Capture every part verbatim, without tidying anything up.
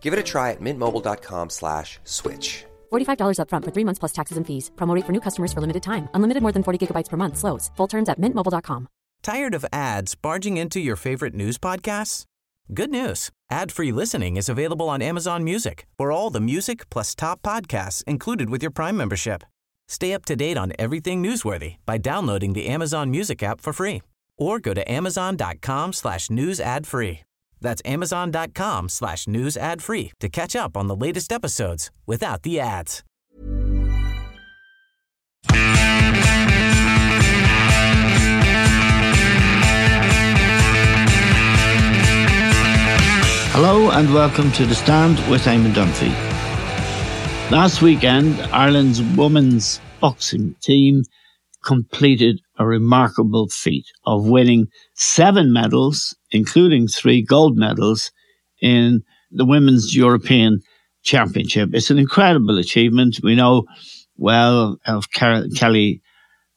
Give it a try at mintmobile.com slash switch. forty-five dollars up front for three months plus taxes and fees. Promo rate for new customers for limited time. Unlimited more than forty gigabytes per month slows. Full terms at mint mobile dot com. Tired of ads barging into your favorite news podcasts? Good news. Ad-free listening is available on Amazon Music for all the music plus top podcasts included with your Prime membership. Stay up to date on everything newsworthy by downloading the Amazon Music app for free or go to amazon.com slash news ad free. That's amazon.com slash news ad free to catch up on the latest episodes without the ads. Hello and welcome to The Stand with Eamon Dunphy. Last weekend, Ireland's women's boxing team completed a remarkable feat of winning seven medals, including three gold medals, in the Women's European Championship. It's an incredible achievement. We know well of Kelly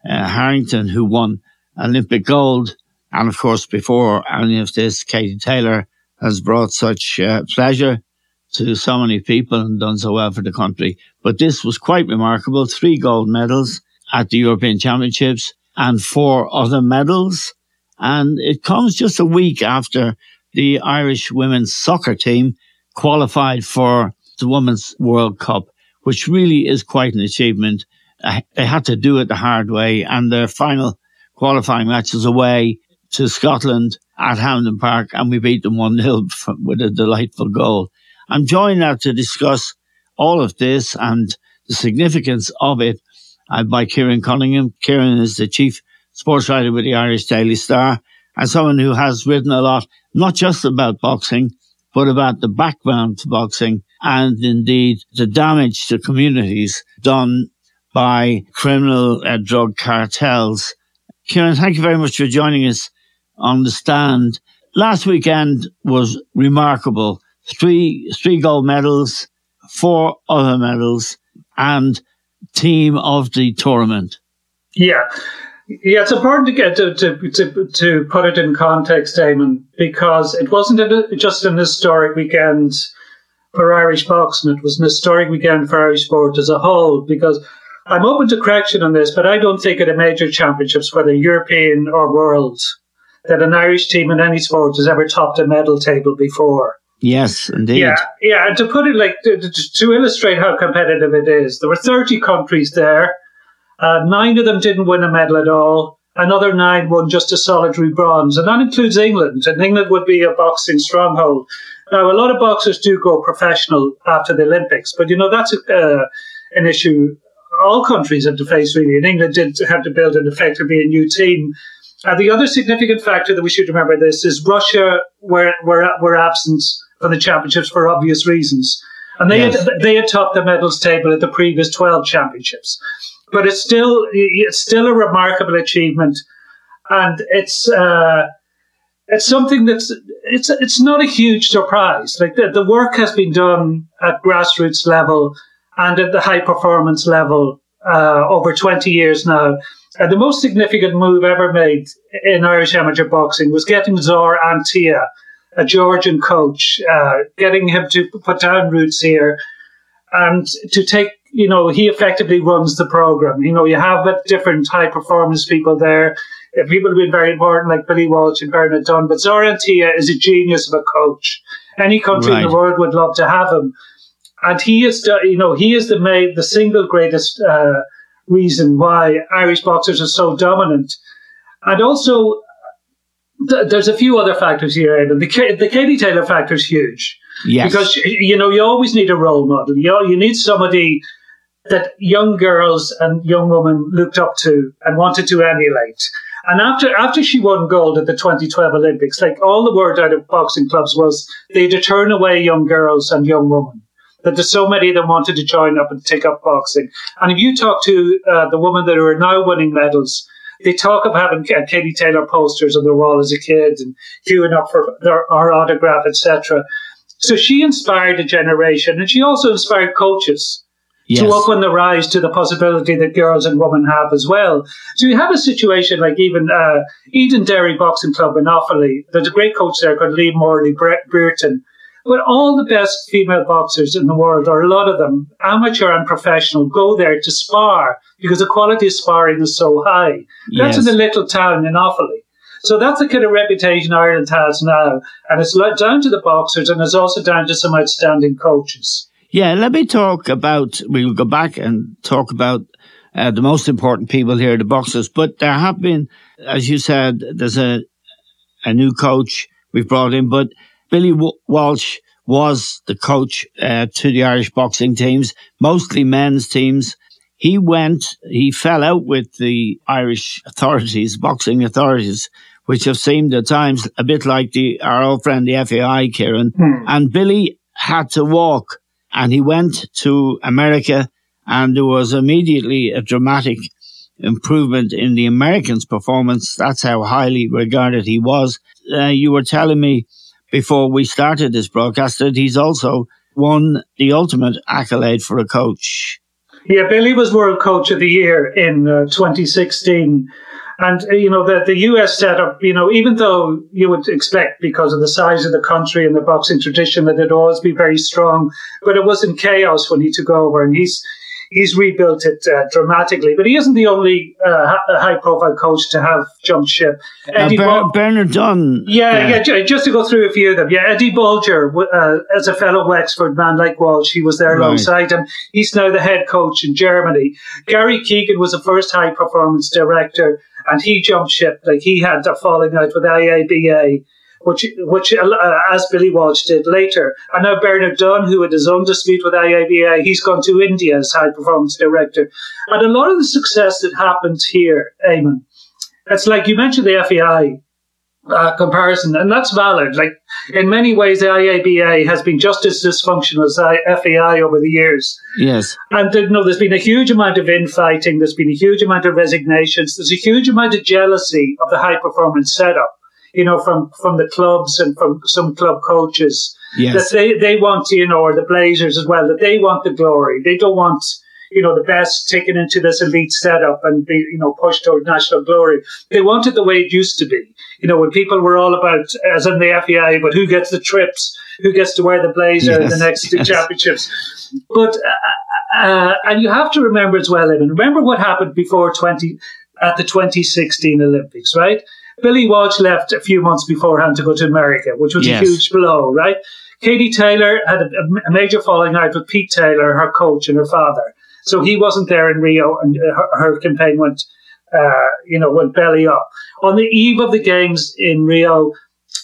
uh, Harrington, who won Olympic gold. And of course, before any of this, Katie Taylor has brought such uh, pleasure to so many people and done so well for the country. But this was quite remarkable. Three gold medals at the European Championships and four other medals. And it comes just a week after the Irish women's soccer team qualified for the Women's World Cup, which really is quite an achievement. They had to do it the hard way, and their final qualifying match is away to Scotland at Hampden Park, and we beat them one nil with a delightful goal. I'm joined now to discuss all of this and the significance of it by Kieran Cunningham. Kieran is the chief sports writer with the Irish Daily Star and someone who has written a lot, not just about boxing, but about the background to boxing and indeed the damage to communities done by criminal uh, drug cartels. Kieran, thank you very much for joining us on The Stand. Last weekend was remarkable. Three, three gold medals, four other medals, and team of the tournament. Yeah. Yeah, it's important to get to, to, to, to put it in context, Eamon, because it wasn't a, just an historic weekend for Irish boxing. It was an historic weekend for Irish sport as a whole, because I'm open to correction on this, but I don't think at a major championships, whether European or world, that an Irish team in any sport has ever topped a medal table before. Yes, indeed. Yeah, yeah. And to put it like, to, to, to illustrate how competitive it is, there were thirty countries there. Uh, nine of them didn't win a medal at all. Another nine won just a solitary bronze. And that includes England. And England would be a boxing stronghold. Now, a lot of boxers do go professional after the Olympics. But, you know, that's uh, an issue all countries have to face, really. And England did have to build an effectively a new team. And the other significant factor that we should remember this is Russia were, were, were absent from the championships for obvious reasons. And they, yes. had, they had topped the medals table at the previous twelve championships. But it's still it's still a remarkable achievement, and it's uh, it's something that's it's it's not a huge surprise. Like the, the work has been done at grassroots level and at the high performance level uh, over twenty years now. And the most significant move ever made in Irish amateur boxing was getting Zaur Antia, a Georgian coach, uh, getting him to put down roots here and to take. You know, he effectively runs the program. You know, you have different high-performance people there. People have been very important, like Billy Walsh and Bernard Dunn. But Zaur Antia is a genius of a coach. Any country right. in the world would love to have him. And he is, you know, he is the main, the single greatest uh, reason why Irish boxers are so dominant. And also, th- there's a few other factors here, Aidan. The, K- the Katie Taylor factor is huge. Yes. Because, you know, you always need a role model. You You need somebody that young girls and young women looked up to and wanted to emulate. And after after she won gold at the twenty twelve Olympics, like all the word out of boxing clubs was they had to turn away young girls and young women. that there's so many that wanted to join up and take up boxing. And if you talk to uh, the women that are now winning medals, they talk of having uh, Katie Taylor posters on their wall as a kid and queuing up for their, her autograph, et cetera. So she inspired a generation, and she also inspired coaches yes. to open the eyes to the possibility that girls and women have as well. So you have a situation like even uh, Eden Derry Boxing Club in Offaly. There's a great coach there called Lee Morley Burton. But all the best female boxers in the world, or a lot of them, amateur and professional, go there to spar because the quality of sparring is so high. That's yes. in a little town in Offaly. So that's the kind of reputation Ireland has now. And it's down to the boxers, and it's also down to some outstanding coaches. Yeah, let me talk about, we'll go back and talk about uh, the most important people here, the boxers. But there have been, as you said, there's a a new coach we've brought in, but Billy Walsh was the coach uh, to the Irish boxing teams, mostly men's teams. He went, he fell out with the Irish authorities, boxing authorities, which have seemed at times a bit like the our old friend, the F A I, Kieran. Mm. And Billy had to walk, and he went to America, and there was immediately a dramatic improvement in the Americans' performance. That's how highly regarded he was. Uh, you were telling me before we started this broadcast that he's also won the ultimate accolade for a coach. Yeah, Billy was World Coach of the Year in uh, twenty sixteen. And, you know, the, the U S setup, you know, even though you would expect because of the size of the country and the boxing tradition that it'd always be very strong, but it was in chaos when he took over, and he's he's rebuilt it uh, dramatically. But he isn't the only uh, high-profile coach to have jumped ship. Eddie uh, Ber- Bul- Bernard Dunn. Yeah, yeah, yeah, just to go through a few of them. Yeah, Eddie Bulger, uh, as a fellow Wexford man like Walsh, he was there right. alongside him. He's now the head coach in Germany. Gary Keegan was the first high-performance director, and he jumped ship. Like, he had a falling out with I A B A. Which, which, uh, as Billy Walsh did later. And now Bernard Dunn, who had his own dispute with I A B A, he's gone to India as high performance director. And a lot of the success that happened here, Eamon, it's like you mentioned the F A I uh, comparison, and that's valid. Like, in many ways, the I A B A has been just as dysfunctional as the F A I over the years. Yes. And you know, there's been a huge amount of infighting, there's been a huge amount of resignations, there's a huge amount of jealousy of the high performance setup. You know, from, from the clubs and from some club coaches. Yes. That they, they want, you know, or the Blazers as well, that they want the glory. They don't want, you know, the best taken into this elite setup and be, you know, pushed toward national glory. They want it the way it used to be. You know, when people were all about, as in the F A I, but who gets the trips, who gets to wear the blazer yes. in the next two yes. championships. But, uh, uh, and you have to remember as well, Evan, remember what happened before twenty, at the twenty sixteen Olympics, right? Billy Walsh left a few months beforehand to go to America, which was yes. a huge blow, right? Katie Taylor had a, a major falling out with Pete Taylor, her coach, and her father. So he wasn't there in Rio, and her, her campaign went, uh, you know, went belly up. On the eve of the games in Rio,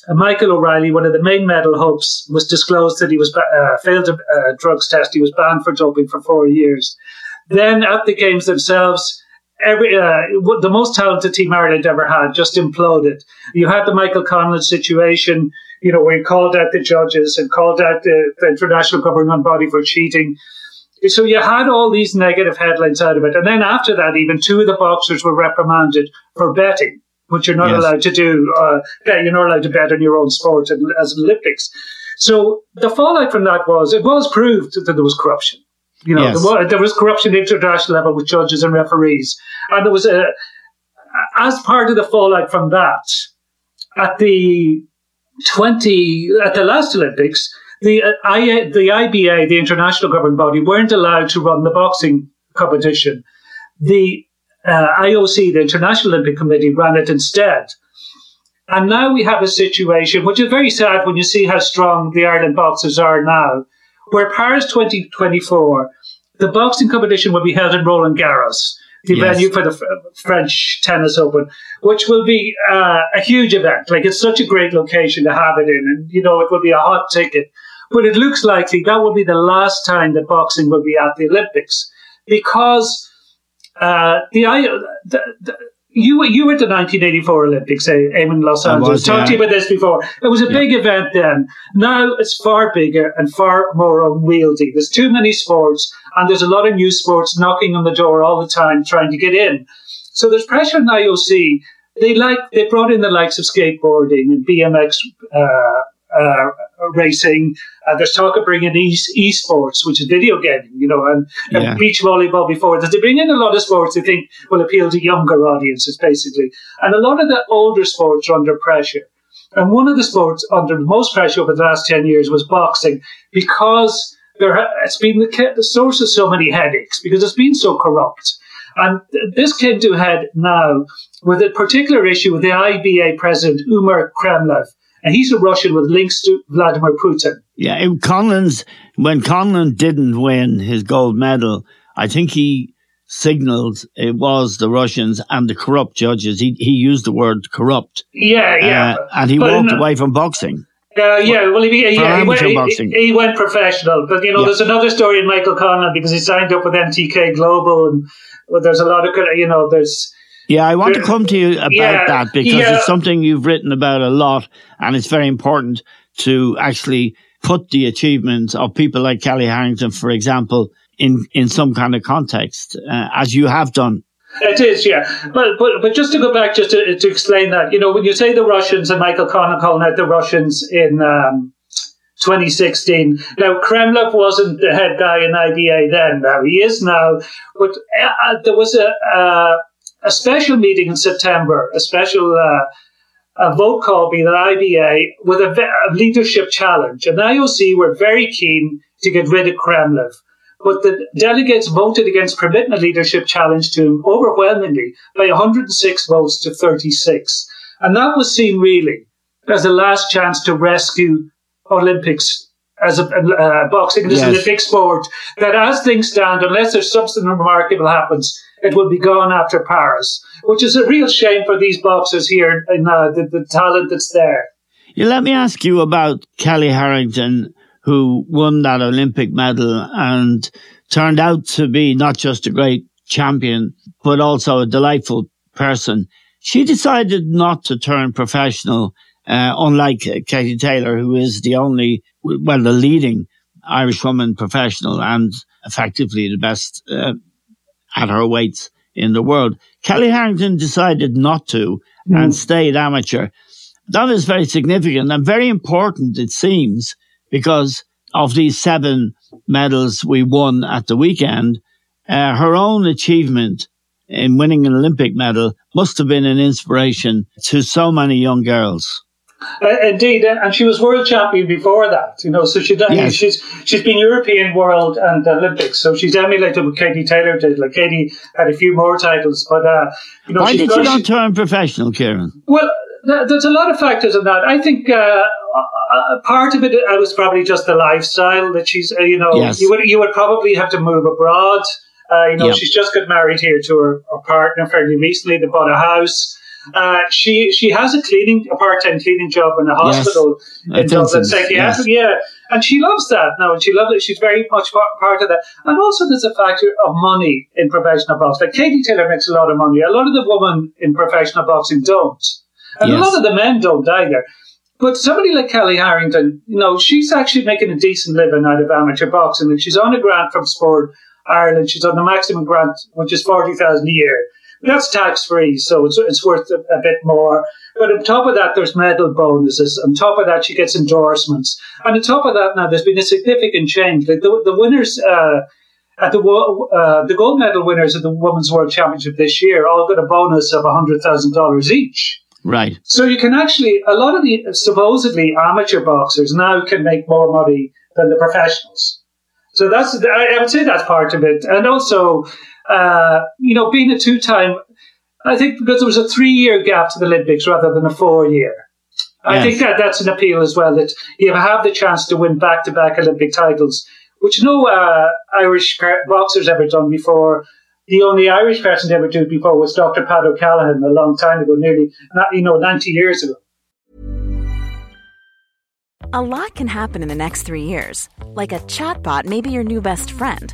Michael O'Reilly, one of the main medal hopes, was disclosed that he was uh, failed a uh, drugs test. He was banned for doping for four years. Then at the games themselves, Every uh, the most talented team Ireland ever had just imploded. You had the Michael Conlan situation, you know, where he called out the judges and called out the, the international governing body for cheating. So you had all these negative headlines out of it. And then after that, even two of the boxers were reprimanded for betting, which you're not yes. allowed to do. Uh, you're not allowed to bet on your own sport as an Olympics. So the fallout from that was it was proved that there was corruption. You know, yes. there, was, there was corruption at international level with judges and referees. And there was a, as part of the fallout from that, at the twenty, at the last Olympics, the uh, I, the I B A, the international governing body, weren't allowed to run the boxing competition. The uh, I O C, the International Olympic Committee, ran it instead. And now we have a situation, which is very sad when you see how strong the Ireland boxers are now, where Paris twenty twenty-four, the boxing competition will be held in Roland Garros, the yes. venue for the F- French Tennis Open, which will be uh, a huge event. Like, it's such a great location to have it in, and, you know, it will be a hot ticket. But it looks likely that will be the last time that boxing will be at the Olympics because uh, the, I- the, the You were you were at the nineteen eighty-four Olympics, Eamon, in Los Angeles. Talked yeah. to you about this before. It was a big yeah. event then. Now it's far bigger and far more unwieldy. There's too many sports, and there's a lot of new sports knocking on the door all the time trying to get in. So there's pressure on the I O C. They like they brought in the likes of skateboarding and B M X uh, uh, racing. Uh, there's talk of bringing in e- e-sports, which is video gaming, you know, and, and yeah. beach volleyball before. They bring in a lot of sports they think will appeal to younger audiences, basically. And a lot of the older sports are under pressure. And one of the sports under the most pressure over the last ten years was boxing, because there ha- it's been the, the source of so many headaches, because it's been so corrupt. And this came to a head now with a particular issue with the I B A president, Umar Kremlev. And he's a Russian with links to Vladimir Putin. Yeah, it, Conlan's, when Conlan didn't win his gold medal, I think he signalled it was the Russians and the corrupt judges. He he used the word corrupt. Yeah, yeah. Uh, and he but walked in, away from boxing. Uh, yeah, well, he, yeah, he, went, he, he went professional. But, you know, yeah. there's another story in Michael Conlan, because he signed up with M T K Global, and well, there's a lot of, you know, there's... Yeah, I want to come to you about yeah, that, because yeah. it's something you've written about a lot, and it's very important to actually put the achievements of people like Kelly Harrington, for example, in, in some kind of context, uh, as you have done. It is, yeah. But but, but just to go back, just to, to explain that, you know, when you say the Russians, and Michael Conlan calling out the Russians in um, twenty sixteen. Now, Kremlev wasn't the head guy in I B A then. Now, he is now. But uh, there was a... Uh, A special meeting in September, a special uh, a vote call by the I B A with a, ve- a leadership challenge. And the I O C were very keen to get rid of Kremlev. But the delegates voted against permitting a leadership challenge to him overwhelmingly by one hundred six votes to thirty-six. And that was seen really as a last chance to rescue Olympics as a uh, boxing yes. is a big sport, that as things stand, unless there's something remarkable happens, it will be gone after Paris, which is a real shame for these boxers here and uh, the, the talent that's there. Yeah, let me ask you about Kelly Harrington, who won that Olympic medal and turned out to be not just a great champion, but also a delightful person. She decided not to turn professional, uh, unlike Katie Taylor, who is the only, well, the leading Irish woman professional and effectively the best uh, at her weights in the world. Kelly Harrington decided not to mm. and stayed amateur. That is very significant and very important, it seems, because of these seven medals we won at the weekend, uh, her own achievement in winning an Olympic medal must have been an inspiration to so many young girls. Uh, indeed, and she was world champion before that, you know, so she done, yes. she's she's been European, world and Olympics, so she's emulated what Katie Taylor did. Like, Katie had a few more titles, but uh, you know, why did she not turn professional, Kieran? Well, th- there's a lot of factors in that. I think uh, uh, part of it was probably just the lifestyle that she's, uh, you know, yes. you would you would probably have to move abroad. Uh, you know, yep. she's just got married here to her, her partner fairly recently. They bought a house. Uh, she she has a cleaning, a part-time cleaning job in a hospital yes. in Dublin, psychiatric, yes. yeah, and she loves that now, and she loves it. She's very much part of that. And also, there's a factor of money in professional boxing. Like, Katie Taylor makes a lot of money. A lot of the women in professional boxing don't, and yes. a lot of the men don't either. But somebody like Kelly Harrington, you know, she's actually making a decent living out of amateur boxing. Like, she's on a grant from Sport Ireland. She's on the maximum grant, which is forty thousand a year. That's tax-free, so it's it's worth a, a bit more. But on top of that, there's medal bonuses. On top of that, she gets endorsements. And on top of that, now, there's been a significant change. Like, the, the winners, uh, at the uh, the gold medal winners at the Women's World Championship this year all got a bonus of one hundred thousand dollars each. Right. So you can actually, a lot of the supposedly amateur boxers now can make more money than the professionals. So that's, I would say that's part of it. And also... Uh, you know, being a two-time, I think because there was a three-year gap to the Olympics rather than a four-year. I yes. think that that's an appeal as well, that you have the chance to win back-to-back Olympic titles, which no uh, Irish boxer's ever done before. The only Irish person to ever do it before was Doctor Pat O'Callaghan a long time ago, nearly, you know, ninety years ago. A lot can happen in the next three years. Like, a chatbot may be your new best friend.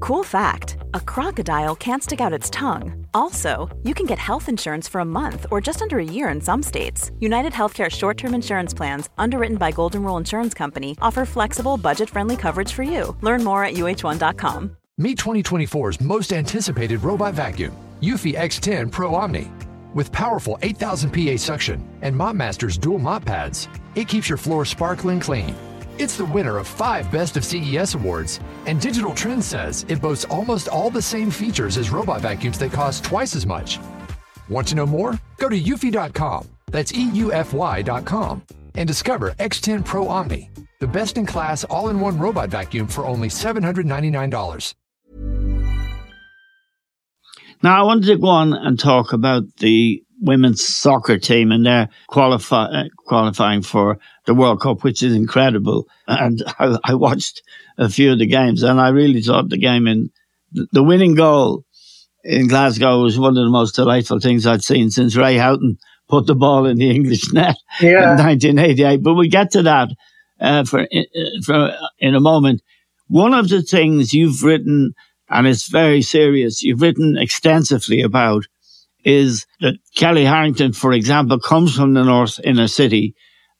Cool fact, a crocodile can't stick out its tongue. Also, you can get health insurance for a month or just under a year in some states. United Healthcare short-term insurance plans, underwritten by Golden Rule Insurance Company, offer flexible, budget-friendly coverage for you. Learn more at U H one dot com. Meet twenty twenty-four's most anticipated robot vacuum, Eufy X ten Pro Omni. With powerful eight thousand P A suction and MopMaster's dual mop pads, it keeps your floor sparkling clean. It's the winner of five Best of C E S awards, and Digital Trends says it boasts almost all the same features as robot vacuums that cost twice as much. Want to know more? Go to eufy dot com, that's E U F Y dot com, and discover X ten Pro Omni, the best-in-class all-in-one robot vacuum for only seven hundred ninety-nine dollars. Now, I wanted to go on and talk about the women's soccer team and their qualify, qualifying for the World Cup, which is incredible. And I, I watched a few of the games, and I really thought the game in the winning goal in Glasgow was one of the most delightful things I'd seen since Ray Houghton put the ball in the English net yeah. in nineteen eighty-eight. But we'll get to that uh, for, for in a moment. One of the things you've written, and it's very serious, you've written extensively about, is that Kelly Harrington, for example, comes from the North Inner City,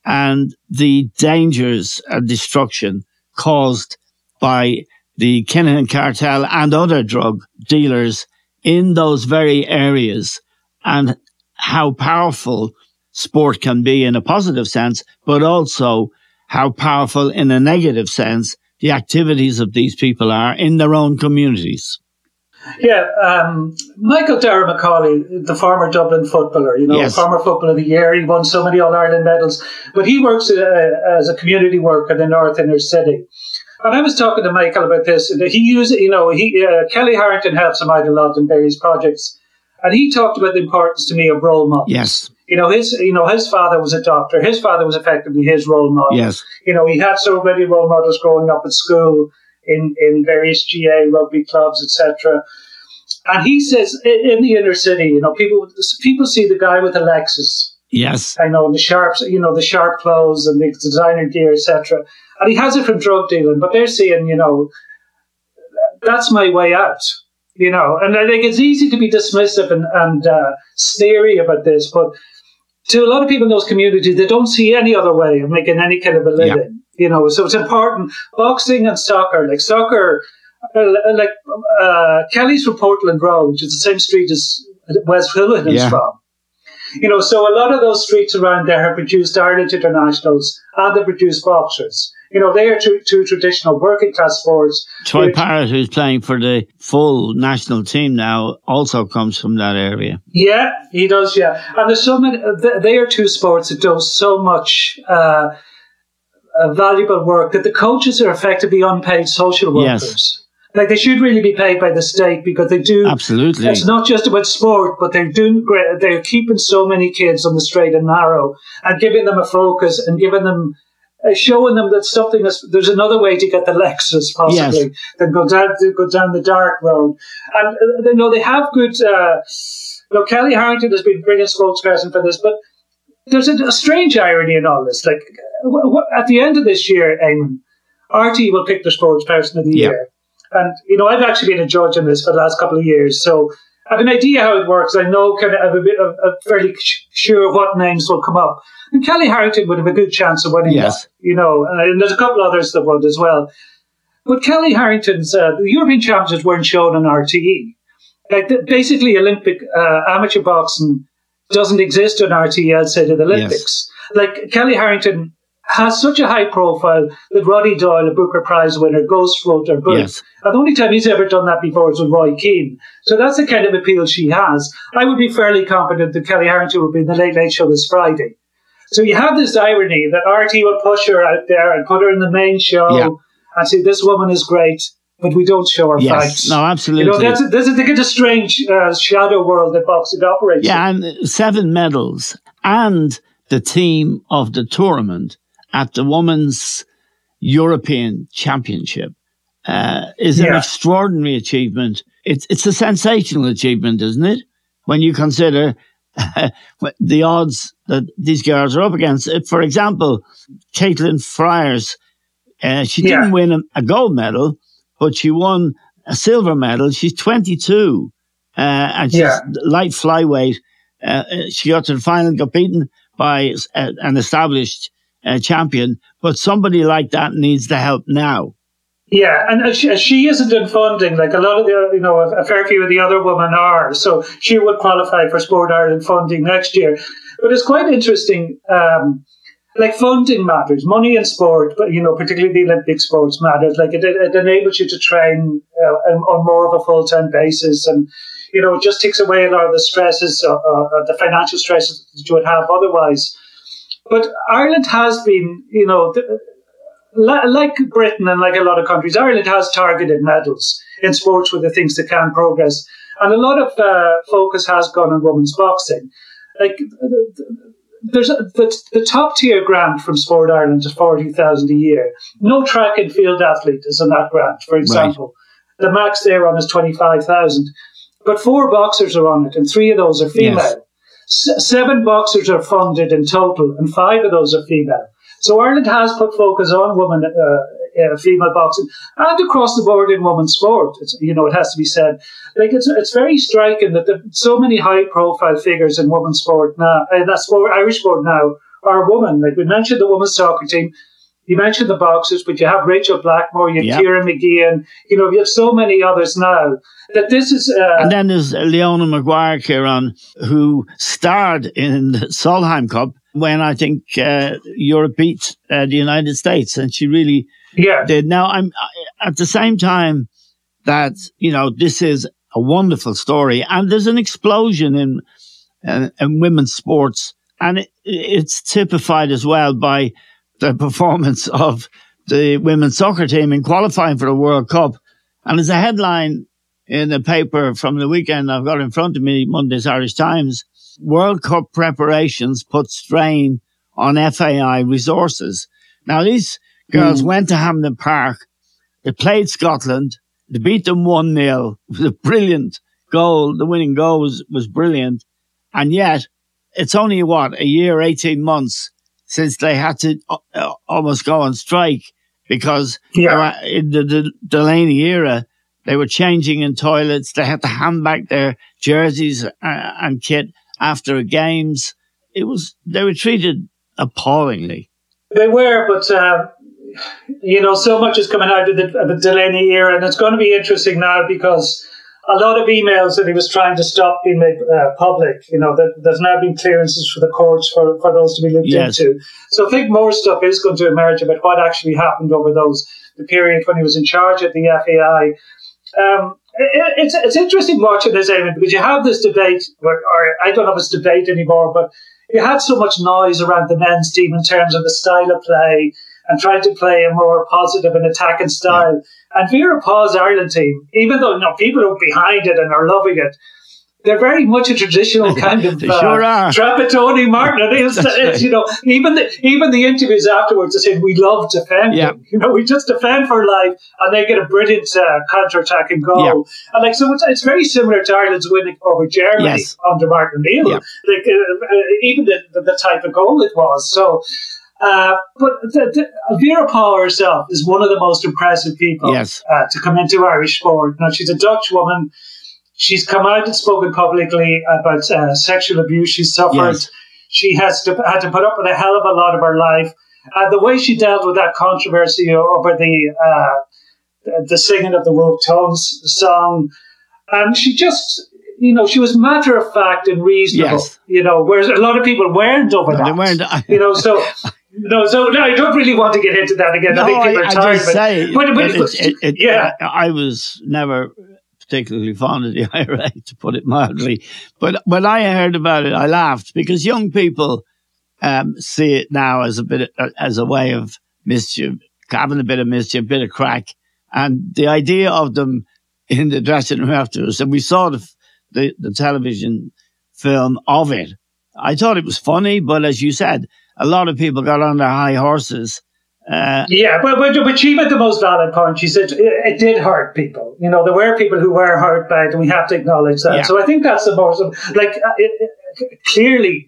and the dangers and destruction caused by the Kinahan cartel and other drug dealers in those very areas, and how powerful sport can be in a positive sense, but also how powerful in a negative sense the activities of these people are in their own communities. Yeah, um, Michael Dara Macauley, the former Dublin footballer, you know, yes. former Footballer of the Year. He won so many All-Ireland medals. But he works uh, as a community worker in the North Inner City. And I was talking to Michael about this. And he uses, you know, he uh, Kelly Harrington helps him out a lot in various projects. And he talked about the importance to me of role models. Yes. You know, his you know, his father was a doctor. His father was effectively his role model. Yes. You know, he had so many role models growing up at school, in, in various G A rugby clubs, et cetera. And he says, in, in the inner city, you know, people people see the guy with a Lexus. Yes. I know, and the sharp, you know, the sharp clothes and the designer gear, et cetera. And he has it from drug dealing, but they're seeing, you know, that's my way out, you know. And I think it's easy to be dismissive and, and uh, sneery about this, but to a lot of people in those communities, they don't see any other way of making any kind of a living. Yep. You know, so it's important. Boxing and soccer, like soccer, like uh, Kelly's from Portland Grove, which is the same street as West Hillen's yeah. from. You know, so a lot of those streets around there have produced Ireland internationals and they produce boxers. You know, they are two, two traditional working class sports. Troy Parrott, who's playing for the full national team now, also comes from that area. Yeah, he does, yeah. And there's so many, they are two sports that do so much. Uh, Uh, valuable work that the coaches are effectively unpaid social workers. Yes. Like they should really be paid by the state because they do. Absolutely. It's not just about sport, but they're doing great. They're keeping so many kids on the straight and narrow and giving them a focus and giving them, uh, showing them that something is, there's another way to get the Lexus possibly yes. than go down, go down the dark road. And uh, you know, they have good, uh, you know, Kelly Harrington has been a brilliant spokesperson for this, but there's a, a strange irony in all this. Like, at the end of this year, um, R T E will pick the sports person of the yep. year. And, you know, I've actually been a judge on this for the last couple of years. So I have an idea how it works. I know kind of I'm a bit of I'm fairly sure what names will come up. And Kelly Harrington would have a good chance of winning yes. that, you know. And there's a couple others that would as well. But Kelly Harrington's, uh, the European Championships weren't shown on R T E. Like, the, basically, Olympic uh, amateur boxing doesn't exist on R T E outside of the Olympics. Yes. Like Kelly Harrington has such a high profile that Roddy Doyle, a Booker Prize winner, goes float her booth. Yes. And the only time he's ever done that before is with Roy Keane. So that's the kind of appeal she has. I would be fairly confident that Kelly Harrington will be in the Late Late Show this Friday. So you have this irony that R T E will push her out there and put her in the main show yeah. and say, this woman is great, but we don't show our yes. fights. No, absolutely. You know, that's a, that's a, that's a strange uh, shadow world that boxing operates yeah, in. Yeah, and seven medals and the team of the tournament at the Women's European Championship uh, is yeah. an extraordinary achievement. It's it's a sensational achievement, isn't it? When you consider uh, the odds that these girls are up against. For example, Caitlin Friars, uh, she yeah. didn't win a, a gold medal, but she won a silver medal. She's twenty-two uh, and she's yeah. light flyweight. Uh, she got to the final, got beaten by uh, an established Uh, champion, but somebody like that needs the help now. Yeah, and she, she isn't in funding. Like a lot of the, you know, a, a fair few of the other women are, so she would qualify for Sport Ireland funding next year. But it's quite interesting, um, like funding matters, money in sport, but, you know, particularly the Olympic sports matters. Like it, it enables you to train uh, on more of a full-time basis, and, you know, it just takes away a lot of the stresses, uh, uh, the financial stresses that you would have otherwise. But Ireland has been, you know, th- like Britain and like a lot of countries, Ireland has targeted medals in sports with the things that can progress. And a lot of uh, focus has gone on women's boxing. Like, there's a, the, the top tier grant from Sport Ireland is forty thousand dollars a year. No track and field athlete is on that grant, for example. Right. The max they're on is twenty-five thousand dollars. But four boxers are on it, and three of those are female. Yes. Seven boxers are funded in total, and five of those are female. So Ireland has put focus on women, uh, uh, female boxing, and across the board in women's sport. It's, you know, it has to be said. Like it's, it's very striking that the, so many high-profile figures in women's sport now, in that sport, Irish sport now, are women. Like we mentioned, the women's soccer team. You mentioned the boxers, but you have Rachel Blackmore, you have yep. Kieran McGeehan, you know, you have so many others now. That this is, uh, and then there's Leona Maguire, Kieran, who starred in the Solheim Cup when I think uh, Europe beat uh, the United States, and she really yeah. did. Now, I'm at the same time that, you know, this is a wonderful story, and there's an explosion in, uh, in women's sports, and it, it's typified as well by the performance of the women's soccer team in qualifying for the World Cup. And there's a headline in the paper from the weekend I've got in front of me, Monday's Irish Times, World Cup preparations put strain on F A I resources. Now, these girls mm. went to Hampden Park, they played Scotland, they beat them one nil. It was a brilliant goal. The winning goal was, was brilliant. And yet, it's only, what, a year, eighteen months since they had to uh, almost go on strike because yeah. were, in the, the Delaney era, they were changing in toilets. They had to hand back their jerseys uh, and kit after games. It was they were treated appallingly. They were, but uh, you know, so much is coming out of the, of the Delaney era, and it's going to be interesting now because a lot of emails that he was trying to stop being made uh, public, you know, that there's now been clearances for the courts for, for those to be looked yes. into. So I think more stuff is going to emerge about what actually happened over those, the period when he was in charge at the F A I. Um, it, it's it's interesting watching this, Eamon, because you have this debate, or, or I don't have this debate anymore, but you had so much noise around the men's team in terms of the style of play, and tried to play a more positive and attacking style. Yeah. And Vera Pauw's Ireland team, even though you know, people are behind it and are loving it, they're very much a traditional kind of uh, sure Trapattoni Martin. It's, it's, you know, even the even the interviews afterwards, they said we love defending. Yeah. You know, we just defend for life, and they get a brilliant uh, counter-attacking goal. Yeah. And like so, it's, it's very similar to Ireland's winning over Germany yes. under Martin O'Neill. Yeah. Like uh, even the, the the type of goal it was. So. Uh, but the, the, Vera Pauw herself is one of the most impressive people yes. uh, to come into Irish sport. Now, she's a Dutch woman. She's come out and spoken publicly about uh, sexual abuse she suffered. Yes. She has to, had to put up with a hell of a lot of her life. And uh, the way she dealt with that controversy over the uh, the singing of the Wolf Tones song, um, she just... you know, she was matter of fact and reasonable, yes. you know, whereas a lot of people weren't over no, that. They weren't. you know, so, no, so no, I don't really want to get into that again. No, I think people I, are tired. I but, say, but, but, but, it, it, it, yeah. I, I was never particularly fond of the I R A, to put it mildly. But when I heard about it, I laughed because young people um, see it now as a bit, of, as a way of mischief, having a bit of mischief, a bit of crack. And the idea of them in the dressing room afterwards, and we saw the, the, the television film of it. I thought it was funny, but as you said, a lot of people got on their high horses. Uh, yeah, but, but, but she made the most valid point. She said it, it did hurt people. You know, there were people who were hurt by it, and we have to acknowledge that. Yeah. So I think that's the most, like, it, it, clearly,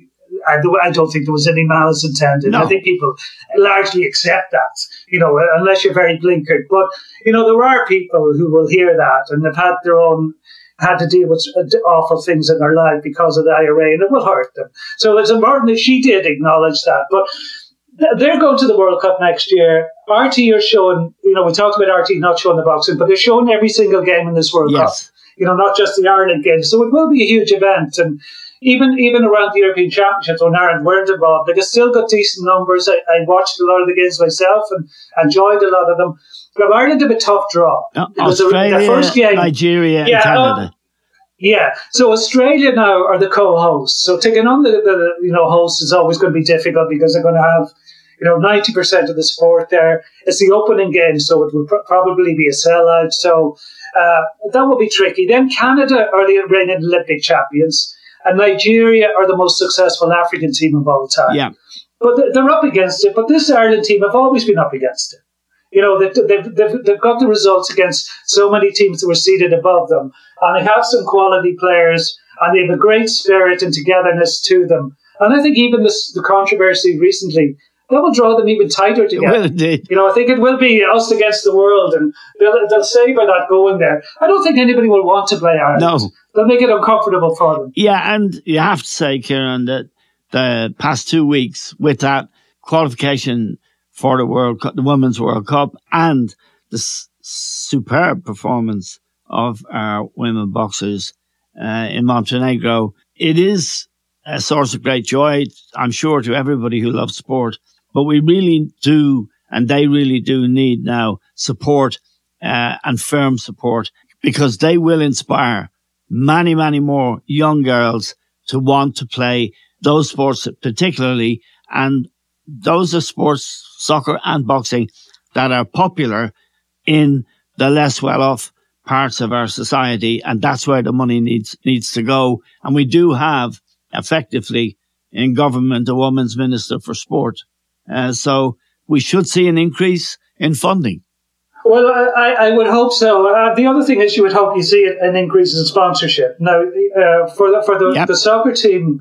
I don't think there was any malice intended. No. I think people largely accept that, you know, unless you're very blinkered. But, you know, there are people who will hear that and have had their own, had to deal with awful things in their life because of the I R A, and it will hurt them. So it's important that she did acknowledge that. But they're going to the World Cup next year. R T E are showing, you know, we talked about R T E not showing the boxing, but they're showing every single game in this World yes. Cup, you know, not just the Ireland game. So it will be a huge event. And Even even around the European Championships, when Ireland weren't involved, they still got decent numbers. I, I watched a lot of the games myself and enjoyed a lot of them. But Ireland had a tough draw. Uh, it was Australia, a, the first game, Nigeria, yeah, and Canada. Uh, yeah, so Australia now are the co-hosts. So taking on the, the you know hosts is always going to be difficult because they're going to have you know ninety percent of the sport there. It's the opening game, so it will pr- probably be a sellout. So uh, that will be tricky. Then Canada are the reigning Olympic champions. And Nigeria are the most successful African team of all time. Yeah. But they're up against it. But this Ireland team have always been up against it. You know, they've, they've, they've, they've got the results against so many teams that were seated above them. And they have some quality players. And they have a great spirit and togetherness to them. And I think even this, the controversy recently, that will draw them even tighter together. It will indeed. You know, I think it will be us against the world. And they'll, they'll say by not going there. I don't think anybody will want to play Ireland. No. They'll make it uncomfortable for them. Yeah, and you have to say, Kieran, that the past two weeks with that qualification for the World Cup, the Women's World Cup, and the s- superb performance of our women boxers uh, in Montenegro, it is a source of great joy, I'm sure, to everybody who loves sport. But we really do, and they really do need now support uh, and firm support, because they will inspire many, many more young girls to want to play those sports particularly. And those are sports, soccer and boxing, that are popular in the less well-off parts of our society. And that's where the money needs needs to go. And we do have, effectively, in government, a women's minister for sport. Uh, so we should see an increase in funding. Well, I, I would hope so. Uh, the other thing is you would hope you see an increase in sponsorship. Now, uh, for the, for the, yep. the soccer team,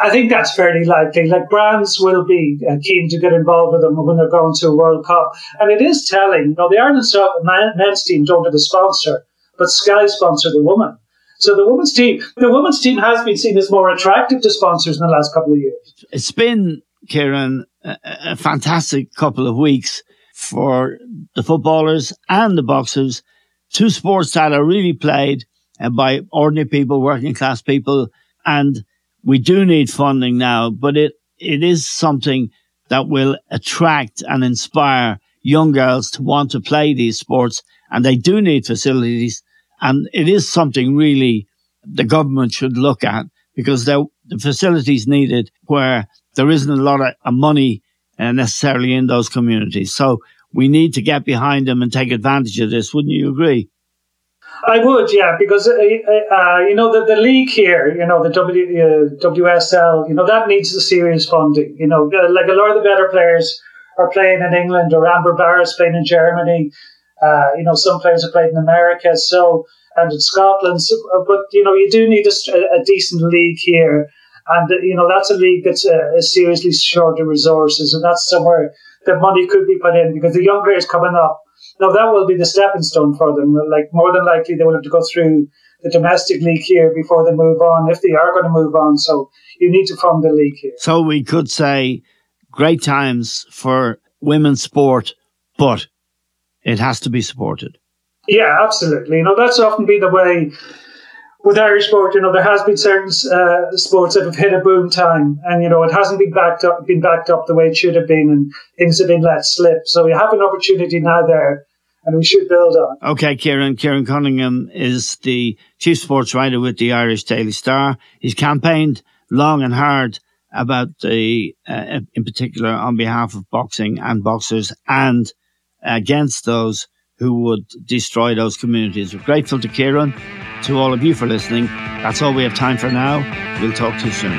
I think that's fairly likely. Like, brands will be uh, keen to get involved with them when they're going to a World Cup. And it is telling. Now, the Ireland soccer men's team don't have a sponsor, but Sky sponsor the woman. So the women's team, the women's team has been seen as more attractive to sponsors in the last couple of years. It's been, Kieran, a, a fantastic couple of weeks for the footballers and the boxers, two sports that are really played by ordinary people, working class people. And we do need funding now, but it, it is something that will attract and inspire young girls to want to play these sports. And they do need facilities. And it is something really the government should look at, because the facilities needed where there isn't a lot of money necessarily in those communities. So we need to get behind them and take advantage of this. Wouldn't you agree? I would, yeah, because, uh, uh, you know, the, the league here, you know, the w, uh, W S L, you know, that needs the serious funding. You know, like a lot of the better players are playing in England, or Amber Barra's playing in Germany. Uh, you know, some players are playing in America, so, and in Scotland. So, but, you know, you do need a, a decent league here. And, you know, that's a league that's uh, seriously short of resources. And that's somewhere that money could be put in, because the young players coming up, now that will be the stepping stone for them. Like, more than likely, they will have to go through the domestic league here before they move on, if they are going to move on. So you need to fund the league here. So we could say great times for women's sport, but it has to be supported. Yeah, absolutely. You know, that's often been the way with Irish sport, you know, there has been certain uh, sports that have hit a boom time, and, you know, it hasn't been backed up, been backed up the way it should have been, and things have been let slip. So we have an opportunity now there, and we should build on. Okay, Kieran. Kieran Cunningham is the chief sports writer with the Irish Daily Star. He's campaigned long and hard about the, uh, in particular, on behalf of boxing and boxers, and against those who would destroy those communities. We're grateful to Kieran, to all of you for listening. That's all we have time for now. We'll talk to you soon.